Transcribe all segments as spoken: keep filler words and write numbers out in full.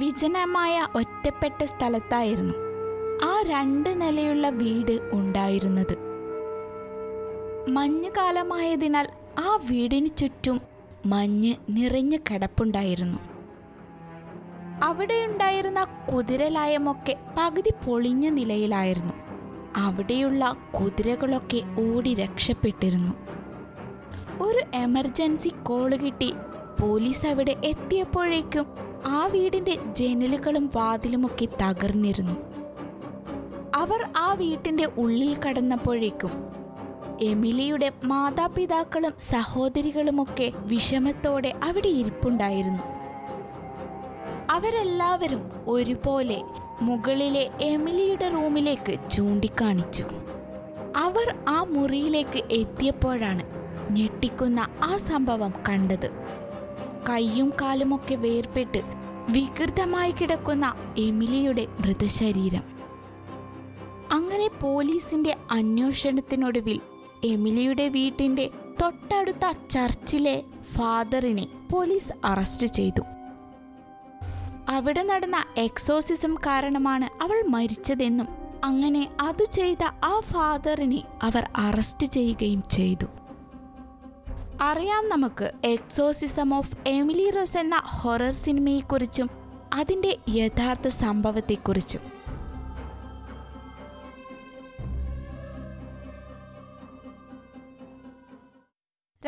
വിജനമായ ഒറ്റപ്പെട്ട സ്ഥലത്തായിരുന്നു ആ രണ്ട് നിലയുള്ള വീട് ഉണ്ടായിരുന്നത്. മഞ്ഞുകാലമായതിനാൽ ആ വീടിന് ചുറ്റും മഞ്ഞ് നിറഞ്ഞു കിടപ്പുണ്ടായിരുന്നു. അവിടെയുണ്ടായിരുന്ന കുതിരലായമൊക്കെ പകുതി പൊളിഞ്ഞ നിലയിലായിരുന്നു. അവിടെയുള്ള കുതിരകളൊക്കെ ഓടി രക്ഷപ്പെട്ടിരുന്നു. ഒരു എമർജൻസി കോള് കിട്ടി പോലീസ് അവിടെ എത്തിയപ്പോഴേക്കും ആ വീടിൻ്റെ ജനലുകളും വാതിലുമൊക്കെ തകർന്നിരുന്നു. അവർ ആ വീട്ടിൻ്റെ ഉള്ളിൽ കടന്നപ്പോഴേക്കും എമിലിയുടെ മാതാപിതാക്കളും സഹോദരികളുമൊക്കെ വിഷമത്തോടെ അവിടെ ഇരിപ്പുണ്ടായിരുന്നു. അവരെല്ലാവരും ഒരുപോലെ മുകളിലെ എമിലിയുടെ റൂമിലേക്ക് ചൂണ്ടിക്കാണിച്ചു. അവർ ആ മുറിയിലേക്ക് എത്തിയപ്പോഴാണ് ഞെട്ടിക്കുന്ന ആ സംഭവം കണ്ടത്. കൈയും കാലുമൊക്കെ വേർപെട്ട് വികൃതമായി കിടക്കുന്ന എമിലിയുടെ മൃതശരീരം. അങ്ങനെ പോലീസിന്റെ അന്വേഷണത്തിനൊടുവിൽ എമിലിയുടെ വീട്ടിന്റെ തൊട്ടടുത്ത ചർച്ചിലെ ഫാദറിനെ പോലീസ് അറസ്റ്റ് ചെയ്തു. അവിടെ നടന്ന എക്സോസിസം കാരണമാണ് അവൾ മരിച്ചതെന്നും അങ്ങനെ അത് ചെയ്ത ആ ഫാദറിനെ അവർ അറസ്റ്റ് ചെയ്യുകയും ചെയ്തു. അറിയാം നമുക്ക് എക്സോസിസം ഓഫ് എമിലി റോസ് എന്ന ഹൊറർ സിനിമയെക്കുറിച്ചും അതിൻ്റെ യഥാർത്ഥ സംഭവത്തെക്കുറിച്ചും.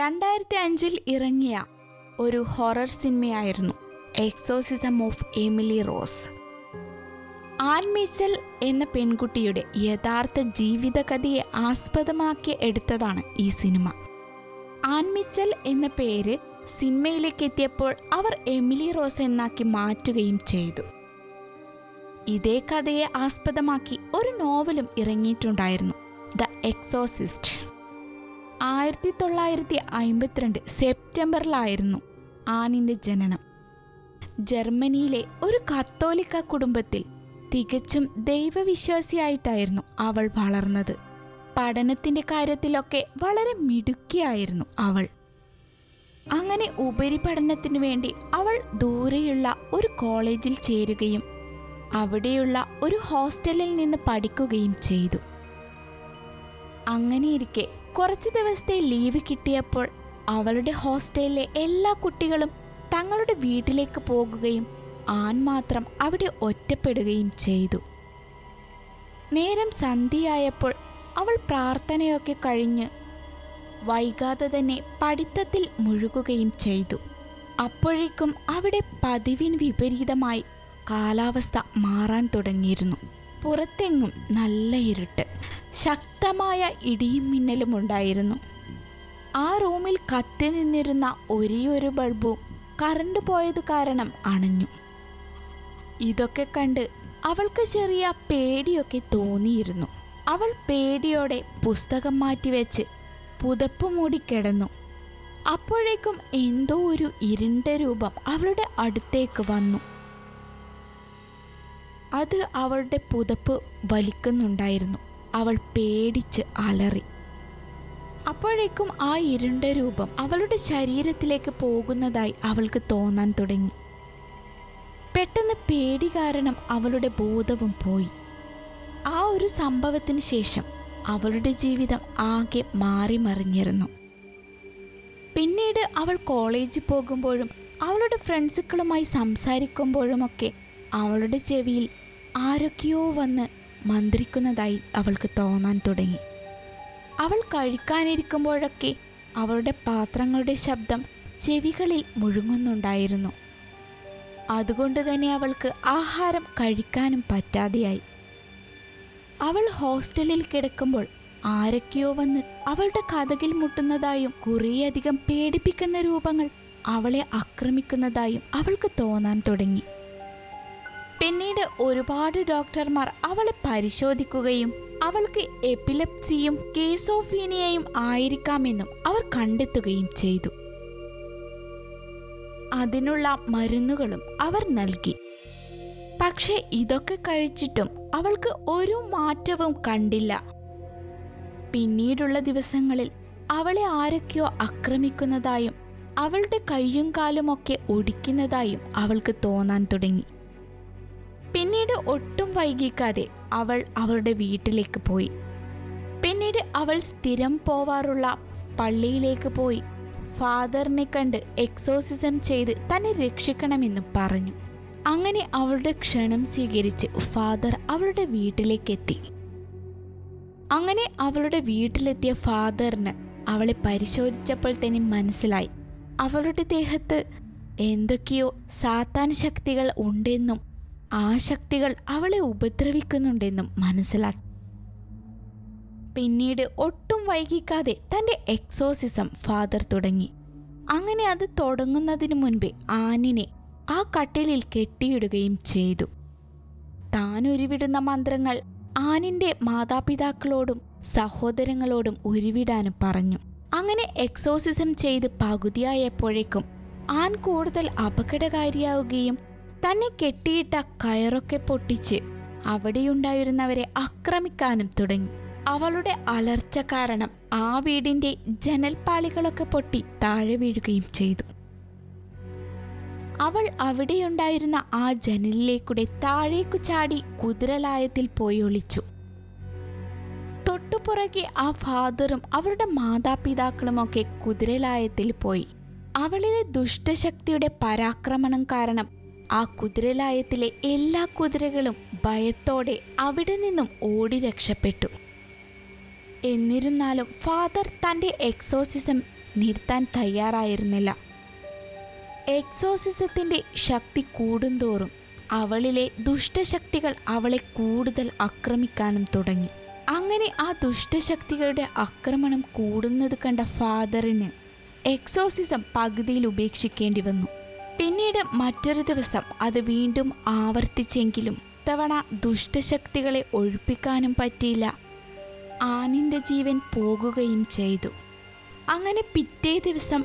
രണ്ടായിരത്തി അഞ്ചിൽ ഇറങ്ങിയ ഒരു ഹൊറർ സിനിമയായിരുന്നു exorcism of Emily Rose. An Michel എന്ന പെൺകുട്ടിയുടെ യഥാർത്ഥ ജീവിതകഥയെ ആസ്പദമാക്കി എടുത്തതാണ് ഈ സിനിമ. ആൻ മിച്ചൽ എന്ന പേര് സിനിമയിലേക്ക് എത്തിയപ്പോൾ അവർ എമിലി റോസ് എന്നാക്കി മാറ്റുകയും ചെയ്തു. ഇതേ കഥയെ ആസ്പദമാക്കി ഒരു നോവലും ഇറങ്ങിയിട്ടുണ്ടായിരുന്നു, ദ എക്സോസിസ്റ്റ്. ആയിരത്തി തൊള്ളായിരത്തി അമ്പത്തിരണ്ട് സെപ്റ്റംബറിലായിരുന്നു ആനിൻ്റെ ജനനം. ജർമ്മനിയിലെ ഒരു കത്തോലിക്ക കുടുംബത്തിൽ തികച്ചും ദൈവവിശ്വാസിയായിട്ടായിരുന്നു അവൾ വളർന്നത്. പഠനത്തിൻ്റെ കാര്യത്തിലൊക്കെ വളരെ മിടുക്കിയായിരുന്നു അവൾ. അങ്ങനെ ഉപരിപഠനത്തിനു വേണ്ടി അവൾ ദൂരെയുള്ള ഒരു കോളേജിൽ ചേരുകയും അവിടെയുള്ള ഒരു ഹോസ്റ്റലിൽ നിന്ന് പഠിക്കുകയും ചെയ്തു. അങ്ങനെയിരിക്കെ കുറച്ച് ദിവസത്തെ ലീവ് കിട്ടിയപ്പോൾ അവളുടെ ഹോസ്റ്റലിലെ എല്ലാ കുട്ടികളും തങ്ങളുടെ വീട്ടിലേക്ക് പോകുകയും ആൻ മാത്രം അവിടെ ഒറ്റപ്പെടുകയും ചെയ്തു. നേരം സന്ധ്യയായപ്പോൾ അവൾ പ്രാർത്ഥനയൊക്കെ കഴിഞ്ഞ് വൈകാതെ തന്നെ പഠിത്തത്തിൽ മുഴുകുകയും ചെയ്തു. അപ്പോഴേക്കും അവിടെ പതിവിന് വിപരീതമായി കാലാവസ്ഥ മാറാൻ തുടങ്ങിയിരുന്നു. പുറത്തെങ്ങും നല്ല ഇരുട്ട്, ശക്തമായ ഇടിയും മിന്നലും ഉണ്ടായിരുന്നു. ആ റൂമിൽ കത്തി നിന്നിരുന്ന ഒരേയൊരു ബൾബും കറണ്ട് പോയത് കാരണം അണഞ്ഞു. ഇതൊക്കെ കണ്ട് അവൾക്ക് ചെറിയ പേടിയൊക്കെ തോന്നിയിരുന്നു. അവൾ പേടിയോടെ പുസ്തകം മാറ്റിവെച്ച് പുതപ്പ് മൂടിക്കിടന്നു. അപ്പോഴേക്കും എന്തോ ഒരു ഇരുണ്ട രൂപം അവളുടെ അടുത്തേക്ക് വന്നു. അത് അവളുടെ പുതപ്പ് വലിക്കുന്നുണ്ടായിരുന്നു. അവൾ പേടിച്ച് അലറി. അപ്പോഴേക്കും ആ ഇരുണ്ട രൂപം അവളുടെ ശരീരത്തിലേക്ക് പോകുന്നതായി അവൾക്ക് തോന്നാൻ തുടങ്ങി. പെട്ടെന്ന് പേടി കാരണം അവളുടെ ബോധവും പോയി. ആ ഒരു സംഭവത്തിന് ശേഷം അവളുടെ ജീവിതം ആകെ മാറിമറിഞ്ഞിരുന്നു. പിന്നീട് അവൾ കോളേജിൽ പോകുമ്പോഴും അവളുടെ ഫ്രണ്ട്സുക്കളുമായി സംസാരിക്കുമ്പോഴുമൊക്കെ അവളുടെ ചെവിയിൽ ആരൊക്കെയോ വന്ന് മന്ത്രിക്കുന്നതായി അവൾക്ക് തോന്നാൻ തുടങ്ങി. അവൾ കഴിക്കാനിരിക്കുമ്പോഴൊക്കെ അവളുടെ പാത്രങ്ങളുടെ ശബ്ദം ചെവികളിൽ മുഴങ്ങുന്നുണ്ടായിരുന്നു. അതുകൊണ്ട് തന്നെ അവൾക്ക് ആഹാരം കഴിക്കാനും പറ്റാതെയായി. അവൾ ഹോസ്റ്റലിൽ കിടക്കുമ്പോൾ ആരൊക്കെയോ വന്ന് അവളുടെ കഥകിൽ മുട്ടുന്നതായും കുറേയധികം പേടിപ്പിക്കുന്ന രൂപങ്ങൾ അവളെ ആക്രമിക്കുന്നതായും അവൾക്ക് തോന്നാൻ തുടങ്ങി. പിന്നീട് ഒരുപാട് ഡോക്ടർമാർ അവളെ പരിശോധിക്കുകയും അവൾക്ക് എപ്പിലെപ്സിയും കേസോഫീനിയയും ആയിരിക്കാമെന്നും അവർ കണ്ടെത്തുകയും ചെയ്തു. അതിനുള്ള മരുന്നുകളും അവർ നൽകി. പക്ഷേ ഇതൊക്കെ കഴിച്ചിട്ടും അവൾക്ക് ഒരു മാറ്റവും കണ്ടില്ല. പിന്നീടുള്ള ദിവസങ്ങളിൽ അവളെ ആരൊക്കെയോ ആക്രമിക്കുന്നതായും അവളുടെ കൈയും കാലുമൊക്കെ ഒടിക്കുന്നതായും അവൾക്ക് തോന്നാൻ തുടങ്ങി. പിന്നീട് ഒട്ടും വൈകിക്കാതെ അവൾ അവളുടെ വീട്ടിലേക്ക് പോയി. പിന്നീട് അവൾ സ്ഥിരം പോവാറുള്ള പള്ളിയിലേക്ക് പോയി ഫാദറിനെ കണ്ട് എക്സോർസിസം ചെയ്ത് തന്നെ രക്ഷിക്കണമെന്ന് പറഞ്ഞു. അങ്ങനെ അവളുടെ ക്ഷണം സ്വീകരിച്ച് ഫാദർ അവളുടെ വീട്ടിലേക്കെത്തി. അങ്ങനെ അവളുടെ വീട്ടിലെത്തിയ ഫാദറിന് അവളെ പരിശോധിച്ചപ്പോൾ തന്നെ മനസ്സിലായി അവളുടെ ദേഹത്ത് എന്തൊക്കെയോ സാത്താൻ ശക്തികൾ ഉണ്ടെന്നും ആ ശക്തികൾ അവളെ ഉപദ്രവിക്കുന്നുണ്ടെന്നും മനസ്സിലാക്കി. പിന്നീട് ഒട്ടും വൈകിക്കാതെ തൻ്റെ എക്സോർസിസം ഫാദർ തുടങ്ങി. അങ്ങനെ അത് തുടങ്ങുന്നതിന് മുൻപേ ആനിനെ ആ കട്ടിലിൽ കെട്ടിയിടുകയും ചെയ്തു. താൻ ഉരുവിടുന്ന മന്ത്രങ്ങൾ ആനിൻ്റെ മാതാപിതാക്കളോടും സഹോദരങ്ങളോടും ഉരുവിടാനും പറഞ്ഞു. അങ്ങനെ എക്സോർസിസം ചെയ്ത് പകുതിയായപ്പോഴേക്കും ആൻ കൂടുതൽ അപകടകാരിയാവുകയും തന്നെ കെട്ടിയിട്ട കയറൊക്കെ പൊട്ടിച്ച് അവിടെയുണ്ടായിരുന്നവരെ ആക്രമിക്കാനും തുടങ്ങി. അവളുടെ അലർച്ച കാരണം ആ വീടിൻ്റെ ജനൽപ്പാളികളൊക്കെ പൊട്ടി താഴെ വീഴുകയും ചെയ്തു. അവൾ അവിടെയുണ്ടായിരുന്ന ആ ജനലിലേക്കൂടെ താഴേക്കു ചാടി കുതിരലായത്തിൽ പോയി ഒളിച്ചു. തൊട്ടുപുറകെ ആ ഫാദറും അവരുടെ മാതാപിതാക്കളുമൊക്കെ കുതിരലായത്തിൽ പോയി. അവളിലെ ദുഷ്ടശക്തിയുടെ പരാക്രമണം കാരണം ആ കുതിരലായത്തിലെ എല്ലാ കുതിരകളും ഭയത്തോടെ അവിടെ നിന്നും ഓടി രക്ഷപ്പെട്ടു. എന്നിരുന്നാലും ഫാദർ തൻ്റെ എക്സോർസിസം നിർത്താൻ തയ്യാറായിരുന്നില്ല. എക്സോർസിസത്തിൻ്റെ ശക്തി കൂടുന്തോറും അവളിലെ ദുഷ്ടശക്തികൾ അവളെ കൂടുതൽ ആക്രമിക്കാനും തുടങ്ങി. അങ്ങനെ ആ ദുഷ്ടശക്തികളുടെ ആക്രമണം കൂടുന്നത് കണ്ട ഫാദറിന് എക്സോർസിസം പകുതിയിൽ ഉപേക്ഷിക്കേണ്ടി വന്നു. പിന്നീട് മറ്റൊരു ദിവസം അത് വീണ്ടും ആവർത്തിച്ചെങ്കിലും ഇത്തവണ ദുഷ്ടശക്തികളെ ഒഴിപ്പിക്കാനും പറ്റിയില്ല. ആനിൻ്റെ ജീവൻ പോകുകയും ചെയ്തു. അങ്ങനെ പിറ്റേ ദിവസം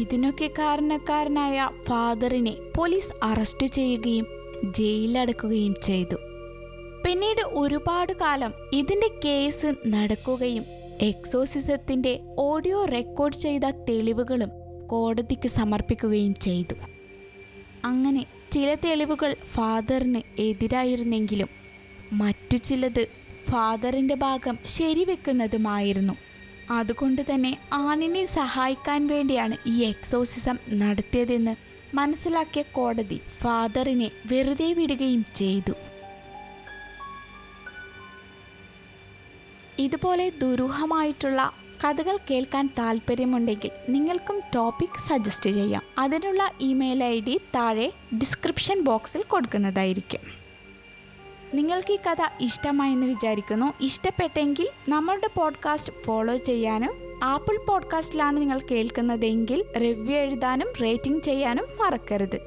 ഇതിനൊക്കെ കാരണക്കാരനായ ഫാദറിനെ പോലീസ് അറസ്റ്റ് ചെയ്യുകയും ജയിലിലടക്കുകയും ചെയ്തു. പിന്നീട് ഒരുപാട് കാലം ഇതിൻ്റെ കേസ് നടക്കുകയും എക്സോർസിസത്തിൻ്റെ ഓഡിയോ റെക്കോർഡ് ചെയ്ത തെളിവുകളും കോടതിക്ക് സമർപ്പിക്കുകയും ചെയ്തു. അങ്ങനെ ചില തെളിവുകൾ ഫാദറിന് എതിരായിരുന്നെങ്കിലും മറ്റു ചിലത് ഫാദറിൻ്റെ ഭാഗം ശരിവെക്കുന്നതുമായിരുന്നു. അതുകൊണ്ട് തന്നെ ആനിനെ സഹായിക്കാൻ വേണ്ടിയാണ് ഈ എക്സോർസിസം നടത്തിയതെന്ന് മനസ്സിലാക്കിയ കോടതി ഫാദറിനെ വെറുതെ വിടുകയും ചെയ്തു. ഇതുപോലെ ദുരൂഹമായിട്ടുള്ള കഥകൾ കേൾക്കാൻ താല്പര്യമുണ്ടെങ്കിൽ നിങ്ങൾക്കും ടോപ്പിക് സജസ്റ്റ് ചെയ്യാം. അതിനുള്ള ഇമെയിൽ ഐ ഡി താഴെ ഡിസ്ക്രിപ്ഷൻ ബോക്സിൽ കൊടുക്കുന്നതായിരിക്കും. നിങ്ങൾക്ക് ഈ കഥ ഇഷ്ടമായെന്ന് വിചാരിക്കുന്നു. ഇഷ്ടപ്പെട്ടെങ്കിൽ നമ്മളുടെ പോഡ്കാസ്റ്റ് ഫോളോ ചെയ്യാനും ആപ്പിൾ പോഡ്കാസ്റ്റിലാണ് നിങ്ങൾ കേൾക്കുന്നതെങ്കിൽ റിവ്യൂ എഴുതാനും റേറ്റിംഗ് ചെയ്യാനും മറക്കരുത്.